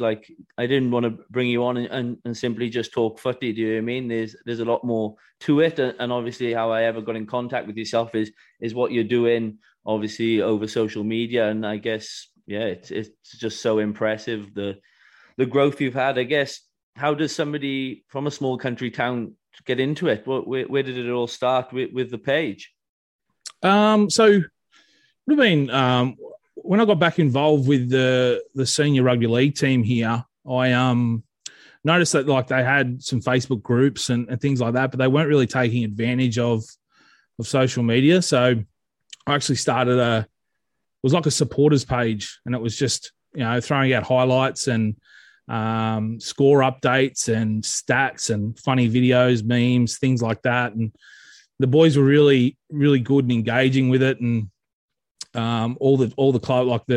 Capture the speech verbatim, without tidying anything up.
like, I didn't want to bring you on and, and, and simply just talk footy. Do you know what I mean? There's there's a lot more to it. And, and obviously how I ever got in contact with yourself is is what you're doing, obviously, over social media. And I guess, yeah, it's it's just so impressive, the the growth you've had. I guess, how does somebody from a small country town get into it? Where, where did it all start with, with the page? Um, so, I mean, um, when I got back involved with the the senior rugby league team here, I um, noticed that like they had some Facebook groups and, and things like that, but they weren't really taking advantage of of social media. So I actually started a it was like a supporters page, and it was just, you know, throwing out highlights and um, score updates and stats and funny videos, memes, things like that. And the boys were really, really good and engaging with it, and um, all the all the club, like the